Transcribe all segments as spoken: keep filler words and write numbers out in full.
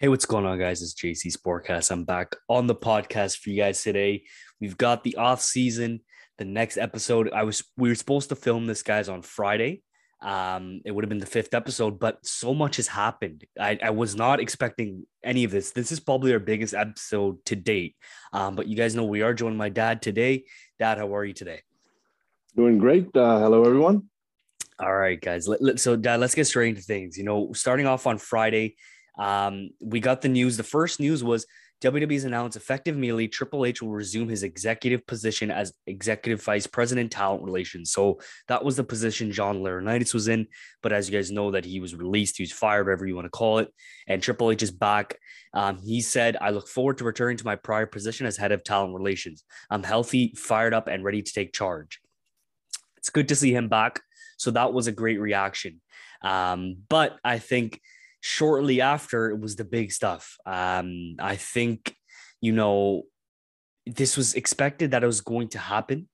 Hey, what's going on, guys? It's J C Sportcast. I'm back on the podcast for you guys today. We've got the off season. The next episode, I was we were supposed to film this, guys, on Friday. Um, it would have been the fifth episode, but so much has happened. I, I was not expecting any of this. This is probably our biggest episode to date. Um, but you guys know we are joined by Dad today. Dad, how are you today? Doing great. Uh, hello, everyone. All right, guys. Let, let, so, Dad, let's get straight into things. You know, starting off on Friday. Um, we got the news. The first news was W W E's announced effective immediately, Triple H will resume his executive position as Executive Vice President, Talent Relations. So that was the position John Laurinaitis was in. But as you guys know, that he was released, he was fired, whatever you want to call it. And Triple H is back. Um, he said, I look forward to returning to my prior position as head of talent relations. I'm healthy, fired up, and ready to take charge. It's good to see him back. So that was a great reaction. Um, but I think shortly after, it was the big stuff. Um, I think, you know, this was expected that it was going to happen,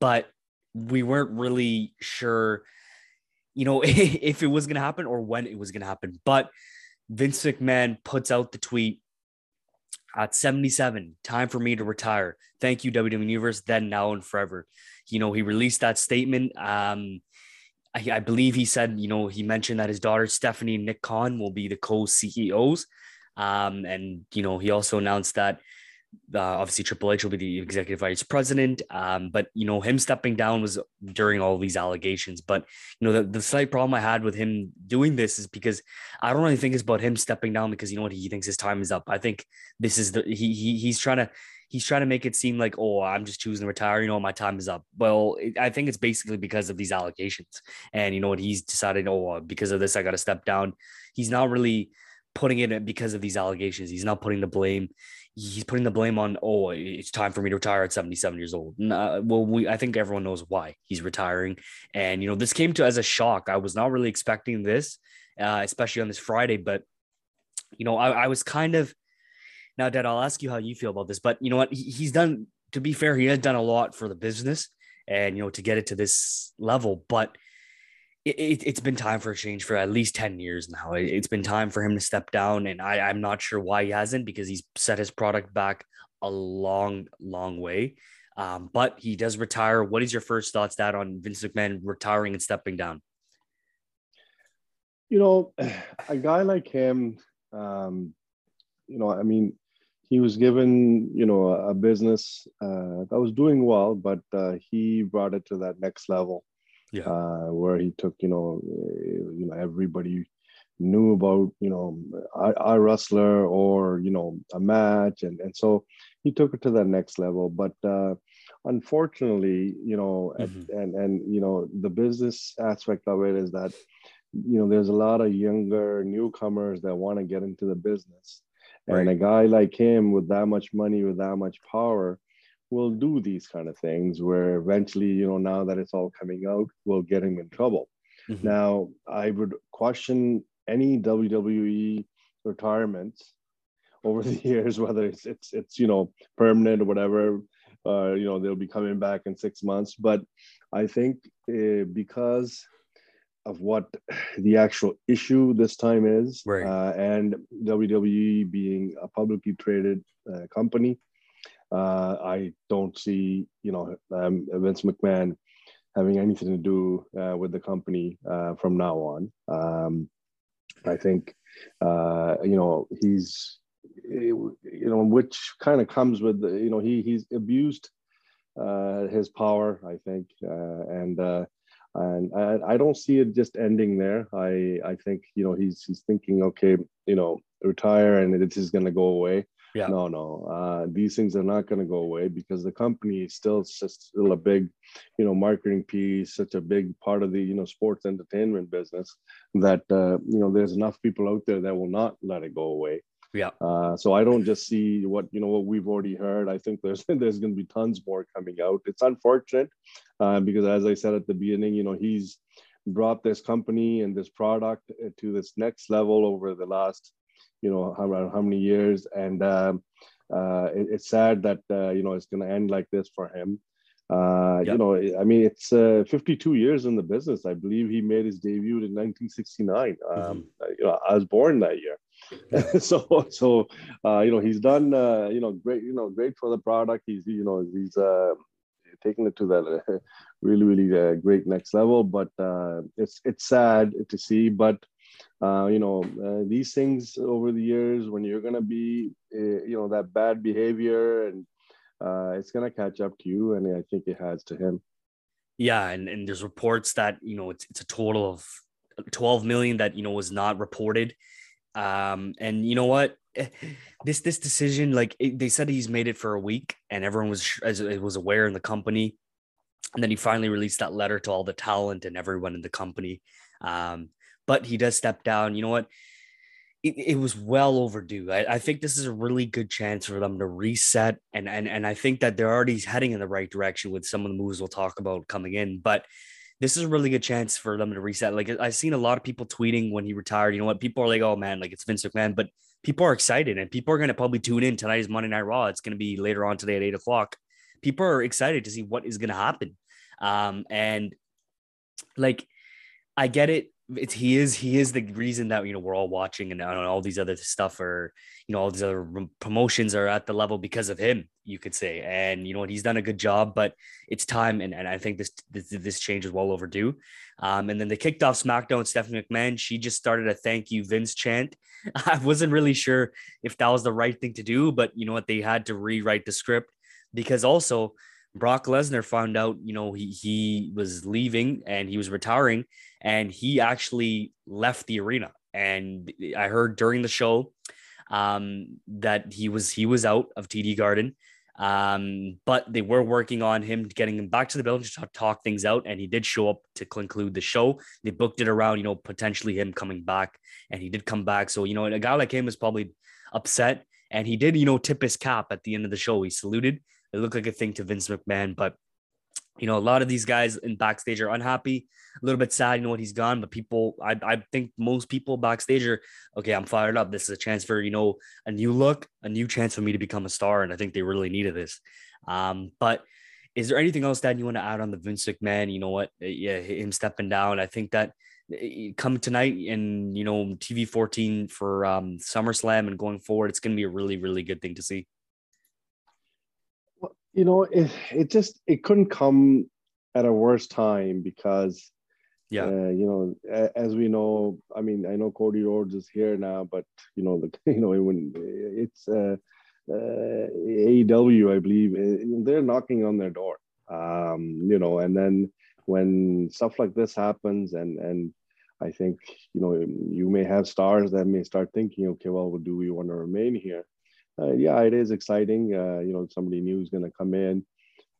but we weren't really sure, you know, if it was going to happen or when it was going to happen. But Vince McMahon puts out the tweet at seventy-seven, time for me to retire. Thank you, W W E Universe, then, now, and forever. You know, he released that statement. Um, I believe he said, you know, he mentioned that his daughter, Stephanie and Nick Khan, will be the co-C E Os. Um, and, you know, he also announced that uh, obviously Triple H will be the executive vice president. Um, but, you know, him stepping down was during all these allegations. But, you know, the, the slight problem I had with him doing this is because I don't really think it's about him stepping down because, you know what, he thinks his time is up. I think this is the he, he he's trying to. He's trying to make it seem like, oh, I'm just choosing to retire. You know, my time is up. Well, it, I think it's basically because of these allegations. And, you know what, he's decided, oh, uh, because of this, I got to step down. He's not really putting it because of these allegations. He's not putting the blame. He's putting the blame on, oh, it's time for me to retire at seventy-seven years old. Nah, well, we, I think everyone knows why he's retiring. And, you know, this came to as a shock. I was not really expecting this, uh, especially on this Friday. But, you know, I, I was kind of. Now, Dad, I'll ask you how you feel about this, but you know what? He's done, to be fair, he has done a lot for the business and, you know, to get it to this level, but it, it, it's been time for a change for at least ten years now. It, it's been time for him to step down, and I, I'm not sure why he hasn't, because he's set his product back a long, long way, um, but he does retire. What is your first thoughts, Dad, on Vince McMahon retiring and stepping down? You know, a guy like him, um, you know, I mean, he was given, you know, a business uh, that was doing well, but uh, he brought it to that next level, yeah. uh, where he took, you know, you know, everybody knew about, you know, a, a wrestler or, you know, a match. And, and so he took it to that next level. But uh, unfortunately, you know, mm-hmm. and, and, you know, the business aspect of it is that, you know, there's a lot of younger newcomers that want to get into the business. Right. And a guy like him with that much money, with that much power, will do these kind of things where eventually, you know, now that it's all coming out, will get him in trouble. Mm-hmm. Now, I would question any W W E retirements over the years, whether it's, it's, it's you know, permanent or whatever, uh, you know, they'll be coming back in six months. But I think uh, because of what the actual issue this time is, right. uh, and W W E being a publicly traded uh, company, uh, I don't see, you know, um, Vince McMahon having anything to do uh, with the company uh, from now on. Um, I think, uh, you know, he's, you know, which kind of comes with, you know, he he's abused uh, his power, I think, uh, and. Uh, And I, I don't see it just ending there. I, I think, you know, he's he's thinking, okay, you know, retire and this is going to go away. Yeah. No, no. Uh, these things are not going to go away because the company is still, still a big, you know, marketing piece, such a big part of the, you know, sports entertainment business that, uh, you know, there's enough people out there that will not let it go away. Yeah. Uh, so I don't just see what, you know, what we've already heard. I think there's there's going to be tons more coming out. It's unfortunate uh, because, as I said at the beginning, you know, he's brought this company and this product to this next level over the last, you know, how, how many years. And uh, uh, it, it's sad that, uh, you know, it's going to end like this for him. Uh, yep. You know, I mean, it's uh, fifty-two years in the business. I believe he made his debut in nineteen sixty-nine. Um, mm-hmm. You know, I was born that year. so, so uh, you know, he's done, uh, you know, great, you know, great for the product. He's, you know, he's uh, taking it to that really, really uh, great next level. But uh, it's it's sad to see. But uh, you know, uh, these things over the years, when you're gonna be, uh, you know, that bad behavior, and uh, it's gonna catch up to you. And I think it has to him. Yeah, and, and there's reports that, you know, it's it's a total of twelve million that, you know, was not reported. Um, and you know what, this, this decision, like it, they said he's made it for a week and everyone was, as it was aware in the company. And then he finally released that letter to all the talent and everyone in the company. Um, but he does step down. You know what, it, it was well overdue. I, I think this is a really good chance for them to reset. And, and, and I think that they're already heading in the right direction with some of the moves we'll talk about coming in, but this is a really good chance for them to reset. Like, I've seen a lot of people tweeting when he retired, you know what, people are like, oh man, like it's Vince McMahon, but people are excited and people are going to probably tune in. Tonight's Monday Night Raw. It's going to be later on today at eight o'clock. People are excited to see what is going to happen. Um, and like, I get it. It's, he is, he is the reason that, you know, we're all watching and, and all these other stuff are, you know, all these other promotions are at the level because of him, you could say. And, you know, he's done a good job, but it's time. And, and I think this, this, this change is well overdue. Um, and then they kicked off SmackDown with Stephanie McMahon. She just started a thank you, Vince chant. I wasn't really sure if that was the right thing to do, but you know what? They had to rewrite the script because also Brock Lesnar found out, you know, he, he was leaving and he was retiring and he actually left the arena. And I heard during the show um, that he was, he was out of T D Garden, um, but they were working on him, getting him back to the building to talk things out. And he did show up to conclude the show. They booked it around, you know, potentially him coming back, and he did come back. So, you know, a guy like him is probably upset, and he did, you know, tip his cap at the end of the show. He saluted. It looked like a thing to Vince McMahon, but you know, a lot of these guys in backstage are unhappy, a little bit sad, you know, what he's gone, but people, I, I think most people backstage are, okay, I'm fired up. This is a chance for, you know, a new look, a new chance for me to become a star. And I think they really needed this. Um, but is there anything else that you want to add on the Vince McMahon? You know what? Yeah. Him stepping down. I think that come tonight and, you know, T V fourteen for um, SummerSlam and going forward, it's going to be a really, really good thing to see. You know, it it just it couldn't come at a worse time because, yeah, uh, you know, as we know, I mean, I know Cody Rhodes is here now, but you know, the, you know, it wouldn't, it's uh, uh, A E W, I believe, they're knocking on their door, um, you know, and then when stuff like this happens, and and I think, you know, you may have stars that may start thinking, okay, well, do we want to remain here? Uh, yeah, it is exciting. Uh, you know, somebody new is going to come in,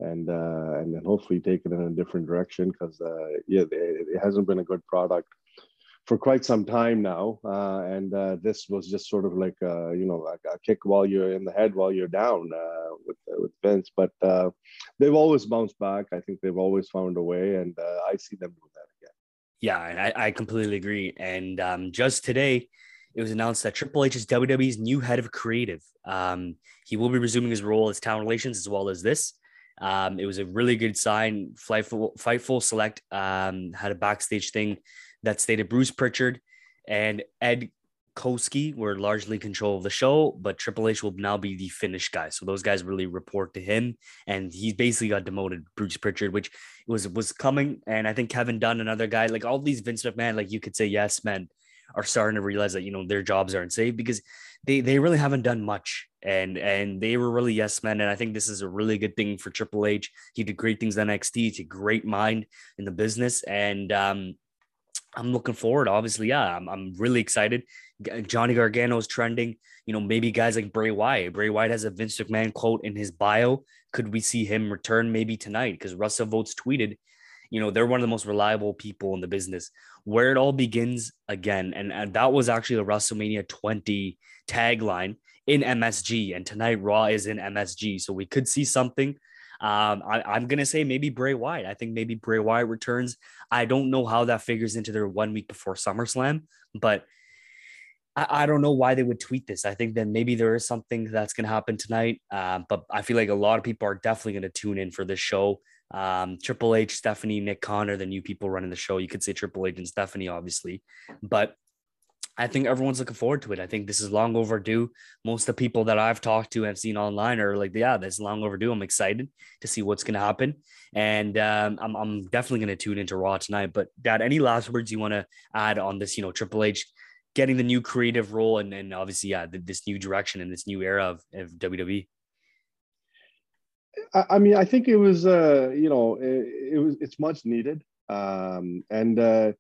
and uh, and then hopefully take it in a different direction because uh, yeah, it, it hasn't been a good product for quite some time now. Uh, and uh, this was just sort of like uh, you know, like a kick while you're in the head while you're down uh, with uh, with Vince. But uh, they've always bounced back. I think they've always found a way, and uh, I see them do that again. Yeah, and I, I completely agree. And um, just today, it was announced that Triple H is W W E's new head of creative. Um, he will be resuming his role as talent relations as well as this. Um, it was a really good sign. Fightful, Fightful Select um, had a backstage thing that stated Bruce Prichard and Ed Koski were largely in control of the show, but Triple H will now be the Finnish guy. So those guys really report to him, and he basically got demoted, Bruce Prichard, which was was coming. And I think Kevin Dunn, another guy, like all these Vince McMahon, like you could say, yes, man, are starting to realize that, you know, their jobs aren't safe because they, they really haven't done much. And, and they were really yes men. And I think this is a really good thing for Triple H. He did great things in N X T. He's a great mind in the business. And um, I'm looking forward, obviously. Yeah, I'm, I'm really excited. Johnny Gargano is trending, you know, maybe guys like Bray Wyatt. Bray Wyatt has a Vince McMahon quote in his bio. Could we see him return maybe tonight? Because Russell Votes tweeted, you know, they're one of the most reliable people in the business. Where it all begins again. And, and that was actually a WrestleMania twenty tagline in M S G. And tonight Raw is in M S G. So we could see something. Um, I, I'm going to say maybe Bray Wyatt. I think maybe Bray Wyatt returns. I don't know how that figures into their one week before SummerSlam, but I, I don't know why they would tweet this. I think that maybe there is something that's going to happen tonight. Uh, but I feel like a lot of people are definitely going to tune in for this show. Um, Triple H, Stephanie, Nick Khan are the new people running the show. You could say Triple H and Stephanie, obviously, but I think everyone's looking forward to it. I think this is long overdue. Most of the people that I've talked to and seen online are like, yeah, this is long overdue. I'm excited to see what's going to happen. And um, I'm, I'm definitely going to tune into Raw tonight. But, Dad, any last words you want to add on this, you know, Triple H getting the new creative role and, and obviously, yeah, this new direction and this new era of, of W W E? I mean, I think it was, uh, you know, it, it was, it's much needed. Um, and, uh,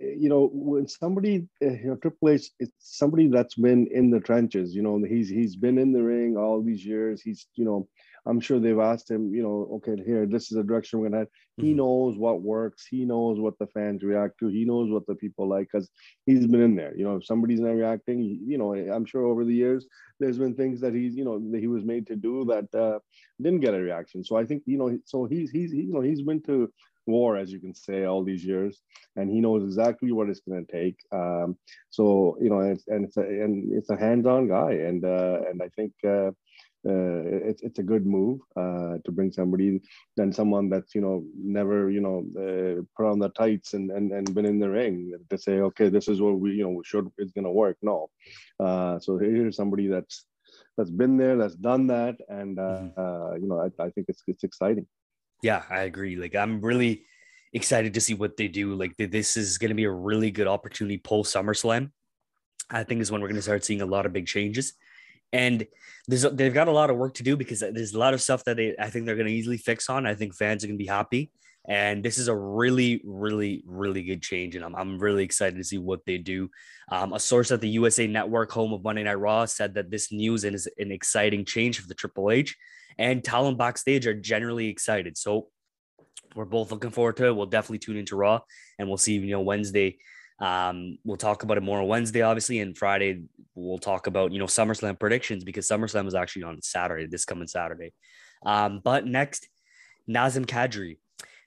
you know, when somebody, you know, Triple H, it's somebody that's been in the trenches, you know, he's, he's been in the ring all these years. He's, you know, I'm sure they've asked him, you know, okay, here, this is the direction we're going to have. Mm-hmm. He knows what works. He knows what the fans react to. He knows what the people like, because he's been in there. You know, if somebody's not reacting, you know, I'm sure over the years, there's been things that he's, you know, that he was made to do that uh, didn't get a reaction. So I think, you know, so he's, he's, you know, he's been to war, as you can say, all these years, and he knows exactly what it's going to take. Um, so, you know, and it's, and it's a, and it's a hands-on guy. And, uh, and I think, uh, Uh, it's it's a good move uh, to bring somebody than someone that's, you know, never, you know, uh, put on the tights and, and, and been in the ring to say, okay, this is what we, you know, we should, it's going to work. No. Uh, so here's somebody that's, that's been there, that's done that. And, uh, mm-hmm. uh, you know, I, I think it's, it's exciting. Yeah, I agree. Like, I'm really excited to see what they do. Like, this is going to be a really good opportunity post SummerSlam. I think is when we're going to start seeing a lot of big changes. And there's, they've got a lot of work to do because there's a lot of stuff that they, I think they're going to easily fix on. I think fans are going to be happy. And this is a really, really, really good change. And I'm, I'm really excited to see what they do. Um, a source at the U S A Network, home of Monday Night Raw, said that this news is an exciting change for the Triple H. And talent backstage are generally excited. So we're both looking forward to it. We'll definitely tune into Raw. And we'll see, you know, Wednesday. Um, we'll talk about it more on Wednesday, obviously, and Friday we'll talk about, you know, SummerSlam predictions, because SummerSlam is actually on Saturday, this coming Saturday. Um, but next, Nazem Kadri.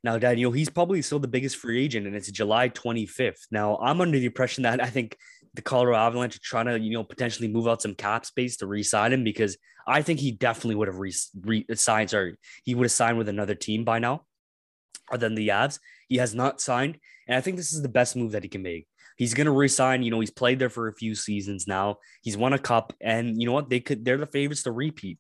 Now, Dad, you know, he's probably still the biggest free agent, and it's July twenty-fifth. Now, I'm under the impression that I think the Colorado Avalanche are trying to, you know, potentially move out some cap space to re-sign him, because I think he definitely would have re, re- signed, sorry, he would have signed with another team by now, other than the Avs. He has not signed. And I think this is the best move that he can make. He's going to resign. You know, he's played there for a few seasons now. He's won a cup. And you know what? They could, they're the favorites to repeat.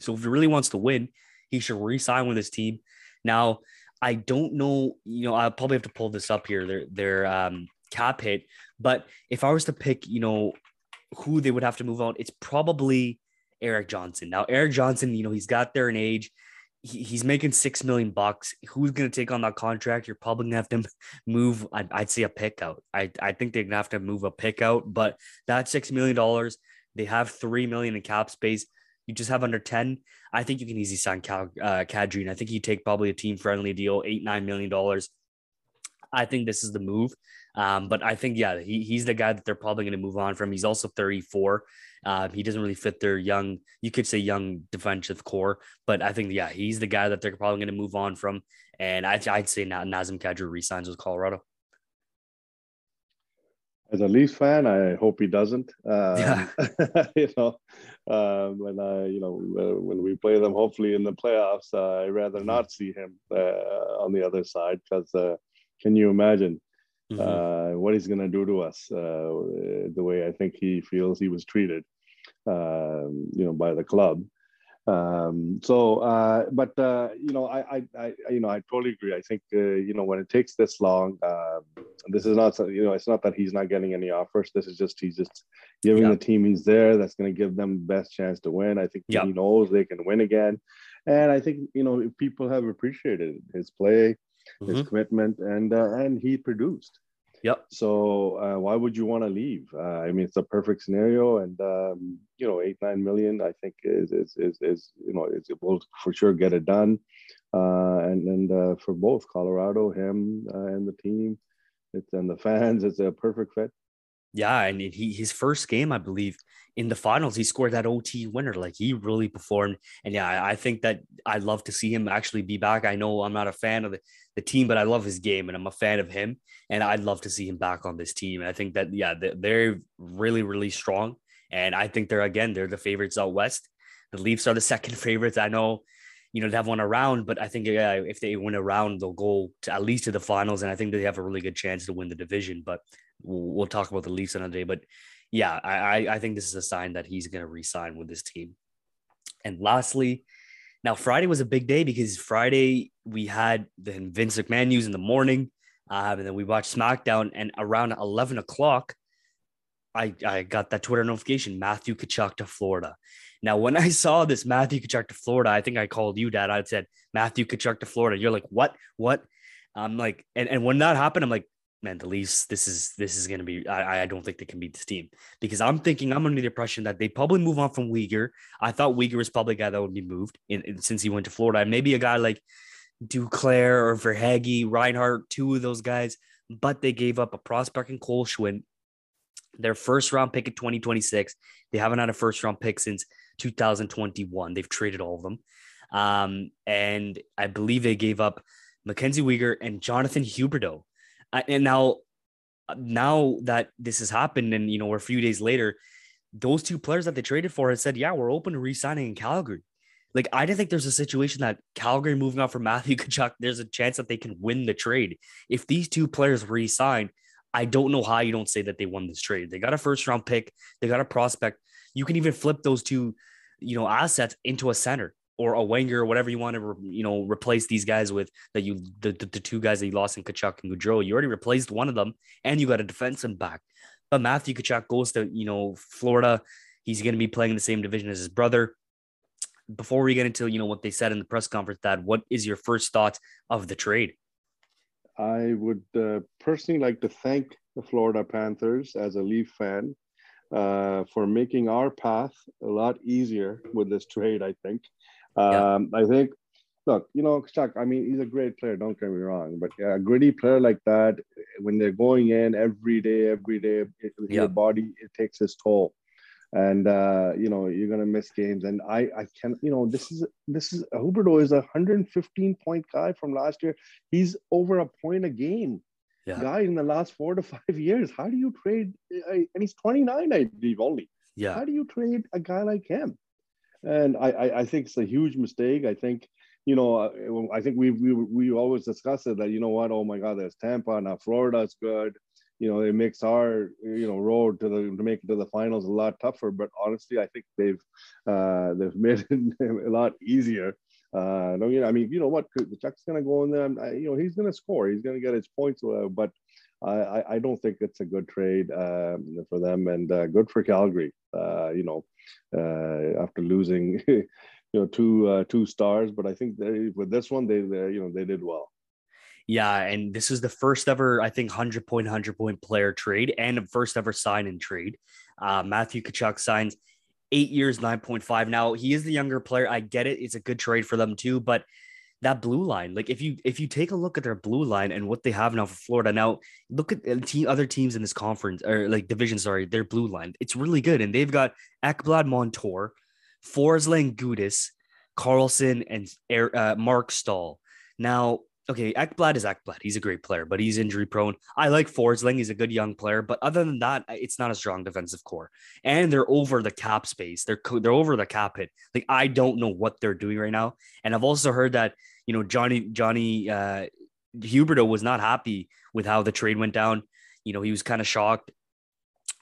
So if he really wants to win, he should resign with his team. Now, I don't know, you know, I'll probably have to pull this up here, their, their um, cap hit. But if I was to pick, you know, who they would have to move on, it's probably Eric Johnson. Now, Eric Johnson, you know, he's got there in age. He's making six million bucks. Who's going to take on that contract? You're probably going to have to move. I'd, I'd say a pick out. I, I think they're going to have to move a pick out, but that's six million dollars. They have three million in cap space. You just have under ten. I think you can easily sign Cal, uh, Kadri. And I think you take probably a team friendly deal, eight, nine million dollars. I think this is the move. Um, but I think, yeah, he, he's the guy that they're probably going to move on from. He's also thirty-four. Uh, he doesn't really fit their young, you could say young defensive core, but I think, yeah, he's the guy that they're probably going to move on from. And I, I'd say now Nazem Kadri resigns with Colorado. As a Leafs fan, I hope he doesn't. Um, yeah. you know, um, when I, you know, when we play them, hopefully in the playoffs, uh, I'd rather not see him uh, on the other side, because uh, can you imagine? Mm-hmm. Uh, what he's going to do to us, uh, the way I think he feels he was treated, um, you know, by the club. Um, so, uh, but, uh, you know, I, I, I, you know, I totally agree. I think, uh, you know, when it takes this long, uh, this is not, you know, it's not that he's not getting any offers. This is just, he's just giving yeah. the team he's there. That's going to give them the best chance to win. I think yeah. he knows they can win again. And I think, you know, people have appreciated his play. His mm-hmm. commitment, and uh, and he produced. Yep. So uh, why would you want to leave? Uh, I mean, it's a perfect scenario, and um, you know, eight nine million, I think is is is, is you know, it's, it will for sure get it done, uh, and and uh, for both Colorado, him, uh, and the team, it's and the fans, it's a perfect fit. Yeah, and he his first game, I believe, in the finals, he scored that O T winner. Like, he really performed. And yeah, I, I think that I'd love to see him actually be back. I know I'm not a fan of the, the team, but I love his game, and I'm a fan of him. And I'd love to see him back on this team. And I think that, yeah, they're really, really strong. And I think they're, again, they're the favorites out west. The Leafs are the second favorites. I know, you know, they have one around, but I think yeah, if they win a round, they'll go to, at least to the finals. And I think they have a really good chance to win the division. But we'll, we'll talk about the Leafs another day. But yeah, I, I think this is a sign that he's going to re-sign with this team. And lastly, now Friday was a big day because Friday we had the Vince McMahon news in the morning. Uh, and then we watched SmackDown, and around eleven o'clock, I, I got that Twitter notification, Matthew Tkachuk to Florida. Now, when I saw this Matthew Tkachuk to Florida, I think I called you, Dad. I said, Matthew Tkachuk to Florida. You're like, what? What? I'm like, and, and when that happened, I'm like, man, the Leafs, this is this is going to be, I, I don't think they can beat this team. Because I'm thinking, I'm under the impression that they probably move on from Weegar. I thought Weegar was probably a guy that would be moved in, in, since he went to Florida. And maybe a guy like Duclair or Verhage, Reinhard, two of those guys. But they gave up a prospect in Cole Schwinn, their first round pick in twenty twenty-six. They haven't had a first round pick since two thousand twenty-one. They've traded all of them. Um, and I believe they gave up MacKenzie Weegar and Jonathan Huberdeau. Uh, and now, now that this has happened and, you know, we're a few days later, those two players that they traded for had said, yeah, we're open to re-signing in Calgary. Like, I don't think there's a situation that Calgary moving on from Matthew Tkachuk, there's a chance that they can win the trade. If these two players re-sign, I don't know how you don't say that they won this trade. They got a first round pick. They got a prospect. You can even flip those two, you know, assets into a center or a winger or whatever you want to, re- you know, replace these guys with that you, the, the, the two guys that you lost in Tkachuk and Gaudreau. You already replaced one of them and you got a defenseman back. But Matthew Tkachuk goes to, you know, Florida. He's going to be playing in the same division as his brother. Before we get into, you know, what they said in the press conference, Dad, what is your first thoughts of the trade? I would uh, personally like to thank the Florida Panthers as a Leaf fan uh, for making our path a lot easier with this trade, I think. Um, yeah. I think, look, you know, Chuck, I mean, he's a great player, don't get me wrong, but a gritty player like that, when they're going in every day, every day, it, yeah. your body, it takes its toll. And, uh, you know, you're going to miss games. And I, I can, you know, this is, this is, Huberdeau is a one hundred fifteen point guy from last year. He's over a point a game yeah. guy in the last four to five years. How do you trade? And he's twenty-nine, I believe, only. Yeah. How do you trade a guy like him? And I, I, I think it's a huge mistake. I think, you know, I think we we we always discuss it that, you know what, oh my God, there's Tampa, now Florida's good. You know, it makes our, you know, road to the to make it to the finals a lot tougher. But honestly, I think they've uh, they've made it a lot easier. Uh, no, you know, I mean, you know what, Chuck's going to go in there. And, you know, he's going to score. He's going to get his points. Uh, but I, I don't think it's a good trade um, for them, and uh, good for Calgary. Uh, you know, uh, after losing, you know, two uh, two stars. But I think they, with this one, they, they you know they did well. Yeah, and this is the first ever, I think, one hundred point, one hundred point player trade and first ever sign-in trade. Uh, Matthew Tkachuk signs eight years, nine point five. Now, he is the younger player. I get it. It's a good trade for them too, but that blue line, like if you if you take a look at their blue line and what they have now for Florida, now look at other teams in this conference, or like division, sorry, their blue line. It's really good, and they've got Ekblad, Montour, Forsling, Gudis, Carlson, and uh, Mark Stahl. Now, okay, Ekblad is Ekblad. He's a great player, but he's injury prone. I like Forsling. He's a good young player, but other than that, it's not a strong defensive core. And they're over the cap space. They're they're over the cap hit. Like, I don't know what they're doing right now. And I've also heard that, you know, Johnny Johnny uh, Huberdeau was not happy with how the trade went down. You know, he was kind of shocked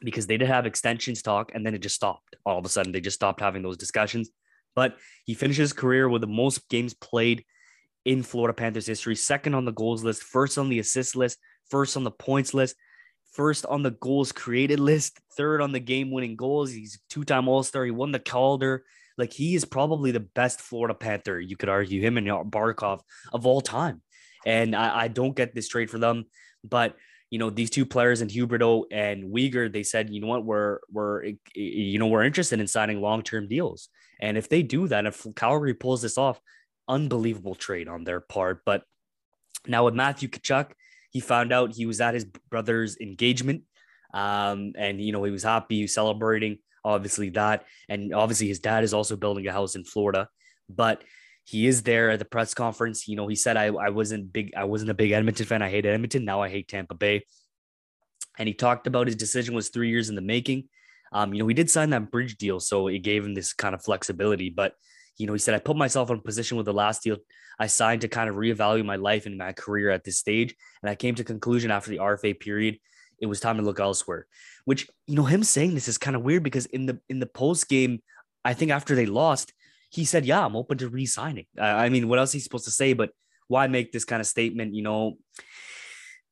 because they did have extensions talk, and then it just stopped. All of a sudden, they just stopped having those discussions. But he finished his career with the most games played in Florida Panthers history, second on the goals list, first on the assist list, first on the points list, first on the goals created list, third on the game-winning goals. He's two-time All-Star. He won the Calder. Like, he is probably the best Florida Panther, you could argue, him and Barkov, of all time. And I, I don't get this trade for them. But, you know, these two players, and Huberdeau and Weegar, they said, you know what, we're, we're, you know, we're interested in signing long-term deals. And if they do that, if Calgary pulls this off, unbelievable trade on their part. But now with Matthew Tkachuk, he found out he was at his brother's engagement, um, and you know he was happy, he was celebrating, obviously that, and obviously his dad is also building a house in Florida. But he is there at the press conference. You know, he said, "I I wasn't big, I wasn't a big Edmonton fan. I hated Edmonton. Now I hate Tampa Bay." And he talked about his decision was three years in the making. Um, you know, he did sign that bridge deal, so it gave him this kind of flexibility, but. You know, he said, I put myself in a position with the last deal I signed to kind of reevaluate my life and my career at this stage. And I came to conclusion after the R F A period, It was time to look elsewhere, which, you know, him saying this is kind of weird because in the in the post game, I think after they lost, he said, yeah, I'm open to re-signing. Uh, I mean, what else he's supposed to say? But why make this kind of statement? You know,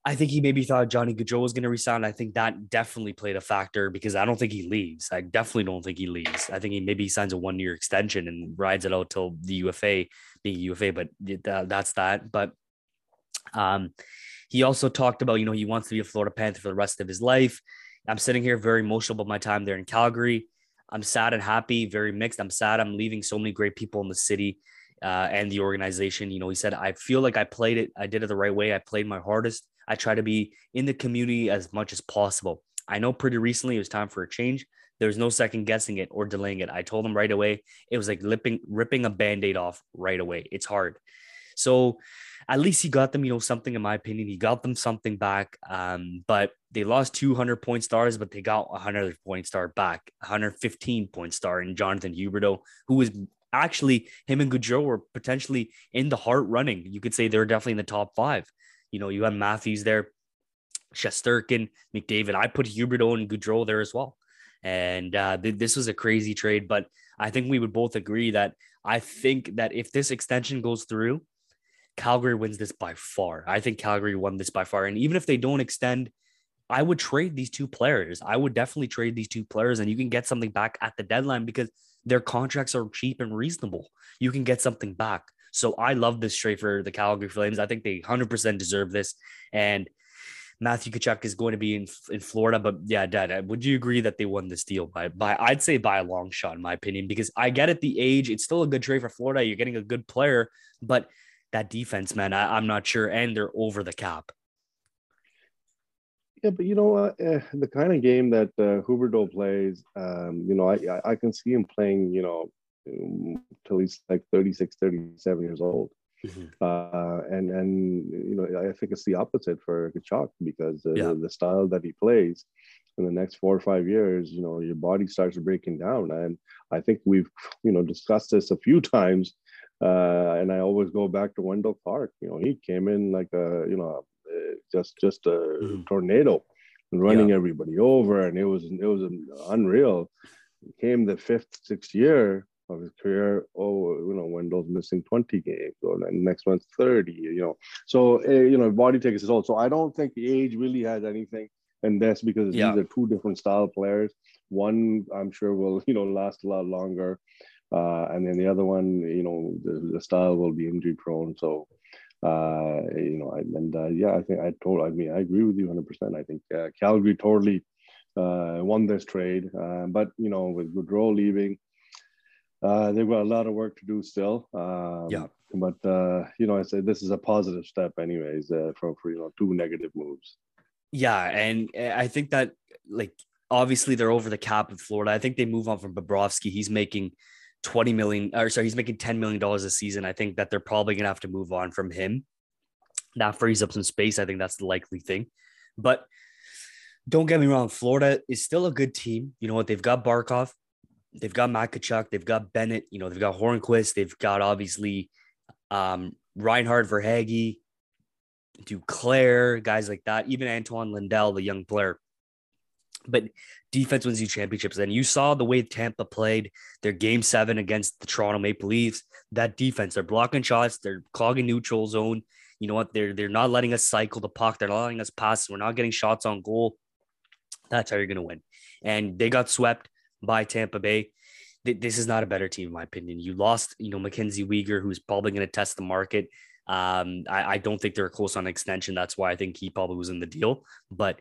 I think he maybe thought Johnny Gaudreau was going to resign. I think that definitely played a factor because I don't think he leaves. I definitely don't think he leaves. I think he maybe signs a one-year extension and rides it out till the U F A, being U F A, but that, that's that. But um, he also talked about, you know, he wants to be a Florida Panther for the rest of his life. I'm sitting here very emotional about my time there in Calgary. I'm sad and happy, very mixed. I'm sad. I'm leaving so many great people in the city uh, and the organization. You know, he said, I feel like I played it. I did it the right way. I played my hardest. I try to be in the community as much as possible. I know pretty recently it was time for a change. There was no second guessing it or delaying it. I told them right away. It was like lipping, ripping a Band-Aid off right away. It's hard. So at least he got them, you know, something, in my opinion. He got them something back. Um, but they lost two one hundred point stars, but they got one hundred point star back, one hundred fifteen point star in Jonathan Huberdeau, who was actually, him and Gaudreau were potentially in the heart running. You could say they're definitely in the top five. You know, you had Matthews there, Shesterkin, McDavid. I put Huberdeau and Gaudreau there as well. And uh, th- this was a crazy trade, but I think we would both agree that I think that if this extension goes through, Calgary wins this by far. I think Calgary won this by far. And even if they don't extend, I would trade these two players. I would definitely trade these two players, and you can get something back at the deadline because their contracts are cheap and reasonable. You can get something back. So I love this trade for the Calgary Flames. I think they one hundred percent deserve this. And Matthew Tkachuk is going to be in, in Florida. But yeah, Dad, would you agree that they won this deal by, by, I'd say by a long shot, in my opinion, because I get it, the age, it's still a good trade for Florida. You're getting a good player, but that defense, man, I, I'm not sure. And they're over the cap. Yeah, but you know what? Uh, the kind of game that uh, Huberdeau plays, um, you know, I, I can see him playing, you know, till he's like thirty-six, thirty-seven years old. Mm-hmm. Uh, and, and, you know, I think it's the opposite for Tkachuk because uh, yeah. the style that he plays in the next four or five years, you know, your body starts breaking down. And I think we've, you know, discussed this a few times. Uh, and I always go back to Wendell Clark. You know, he came in like a, you know, just, just a mm-hmm. tornado and running yeah. everybody over. And it was, it was unreal. It came the fifth, sixth year of his career, oh, you know, Wendell's missing twenty games, or next one's thirty, you know. So, uh, you know, body takes its toll. So I don't think the age really has anything. And that's because yeah. these are two different style players. One, I'm sure, will, you know, last a lot longer. Uh, and then the other one, you know, the, the style will be injury prone. So, uh, you know, and uh, yeah, I think I told, I mean, I agree with you one hundred percent. I think uh, Calgary totally uh, won this trade. Uh, but, you know, with Gaudreau leaving, Uh, they've got a lot of work to do still. Um, yeah. But, uh, you know, I said this is a positive step anyways uh, for, for, you know, two negative moves. Yeah, and I think that, like, obviously they're over the cap in Florida. I think they move on from Bobrovsky. He's making twenty million dollars, or sorry, he's making ten million dollars a season. I think that they're probably going to have to move on from him. That frees up some space. I think that's the likely thing. But don't get me wrong, Florida is still a good team. You know what? They've got Barkov. They've got Matt Tkachuk, they've got Bennett, you know, they've got Hornquist, they've got obviously um, Reinhard Verhage, Duclair, guys like that, even Antoine Lindell, the young player. But defense wins you championships. And you saw the way Tampa played their game seven against the Toronto Maple Leafs. That defense, they're blocking shots, they're clogging neutral zone. You know what? They're, they're not letting us cycle the puck, they're not letting us pass, we're not getting shots on goal. That's how you're going to win. And they got swept by Tampa Bay. This is not a better team, in my opinion. You lost, you know, MacKenzie Weegar, who's probably going to test the market. Um, I, I don't think they're close on extension. That's why I think he probably was in the deal. But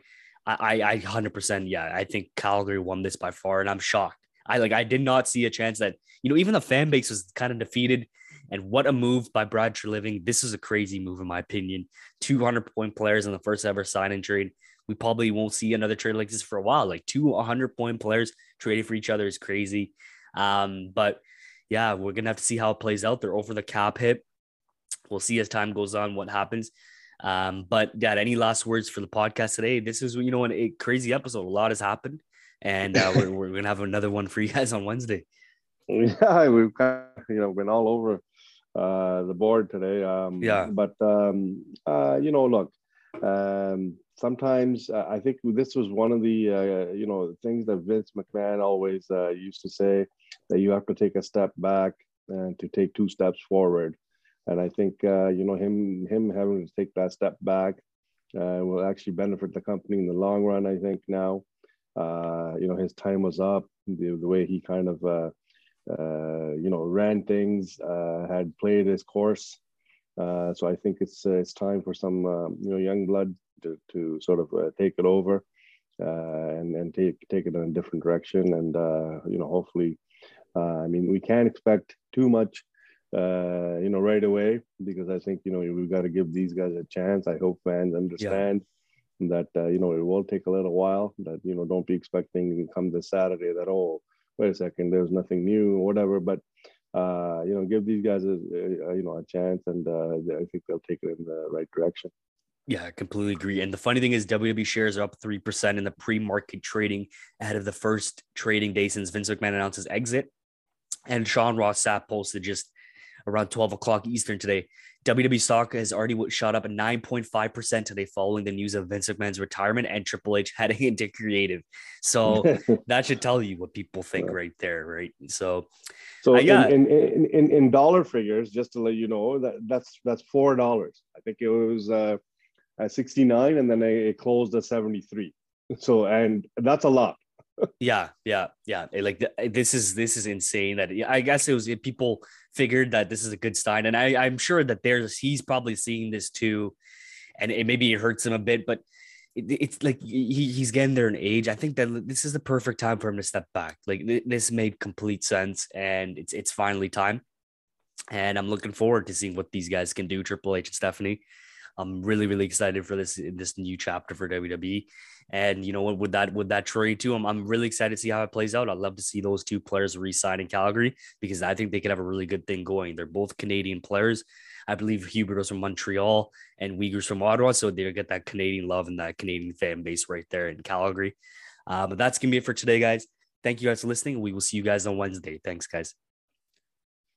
I, I one hundred percent, yeah, I think Calgary won this by far, and I'm shocked. I like, I did not see a chance that, you know, even the fan base was kind of defeated. And what a move by Brad Treliving. This is a crazy move, in my opinion. two hundred point players in the first ever sign-in trade. We probably won't see another trade like this for a while. Like two one hundred point players traded for each other is crazy. Um, but yeah, we're going to have to see how it plays out. They're over the cap hit. We'll see as time goes on what happens. Um, but Dad, any last words for the podcast today? This is, you know, an, a crazy episode. A lot has happened. And uh, we're, we're going to have another one for you guys on Wednesday. Yeah, we've kind of, you know, been all over uh, the board today. Um, yeah. But, um, uh, you know, look, um, sometimes uh, I think this was one of the, uh, you know, things that Vince McMahon always uh, used to say, that you have to take a step back and to take two steps forward. And I think, uh, you know, him him having to take that step back uh, will actually benefit the company in the long run, I think now. Uh, you know, his time was up. The, the way he kind of, uh, uh, you know, ran things, uh, had played his course. Uh, so I think it's uh, it's time for some, uh, you know, young blood to, to sort of uh, take it over uh, and, and take, take it in a different direction. And, uh, you know, hopefully, uh, I mean, we can't expect too much Uh, you know, right away, because I think, you know, we've got to give these guys a chance. I hope fans understand yeah. that, uh, you know, it will take a little while, that, you know, don't be expecting to come this Saturday that, oh, wait a second, there's nothing new or whatever. But, uh, you know, give these guys, a, a, you know, a chance, and uh, I think they'll take it in the right direction. Yeah, I completely agree. And the funny thing is W W E shares are up three percent in the pre-market trading ahead of the first trading day since Vince McMahon announced his exit. And Sean Ross Sapp posted just around twelve o'clock Eastern today, W W E stock has already shot up nine point five percent today following the news of Vince McMahon's retirement and Triple H heading into creative. So that should tell you what people think yeah. right there, right? So, so uh, yeah. in, in, in, in dollar figures, just to let you know, that that's that's four dollars. I think it was uh, at sixty-nine, and then it closed at seventy-three. So, and that's a lot. yeah yeah yeah like this is this is insane. That I guess it was, people figured that this is a good sign, and I I'm sure that there's he's probably seeing this too, and it maybe it hurts him a bit, but it, it's like he, he's getting there in age. I think that this is the perfect time for him to step back. Like th- this made complete sense, and it's it's finally time, and I'm looking forward to seeing what these guys can do, Triple H and Stephanie. I'm really, really excited for this this new chapter for W W E. And, you know, what with that with that trade too, I'm, I'm really excited to see how it plays out. I'd love to see those two players re-sign in Calgary, because I think they could have a really good thing going. They're both Canadian players. I believe Huberdeau's from Montreal and Weegar's from Ottawa, so they'll get that Canadian love and that Canadian fan base right there in Calgary. Uh, but that's going to be it for today, guys. Thank you guys for listening. We will see you guys on Wednesday. Thanks, guys.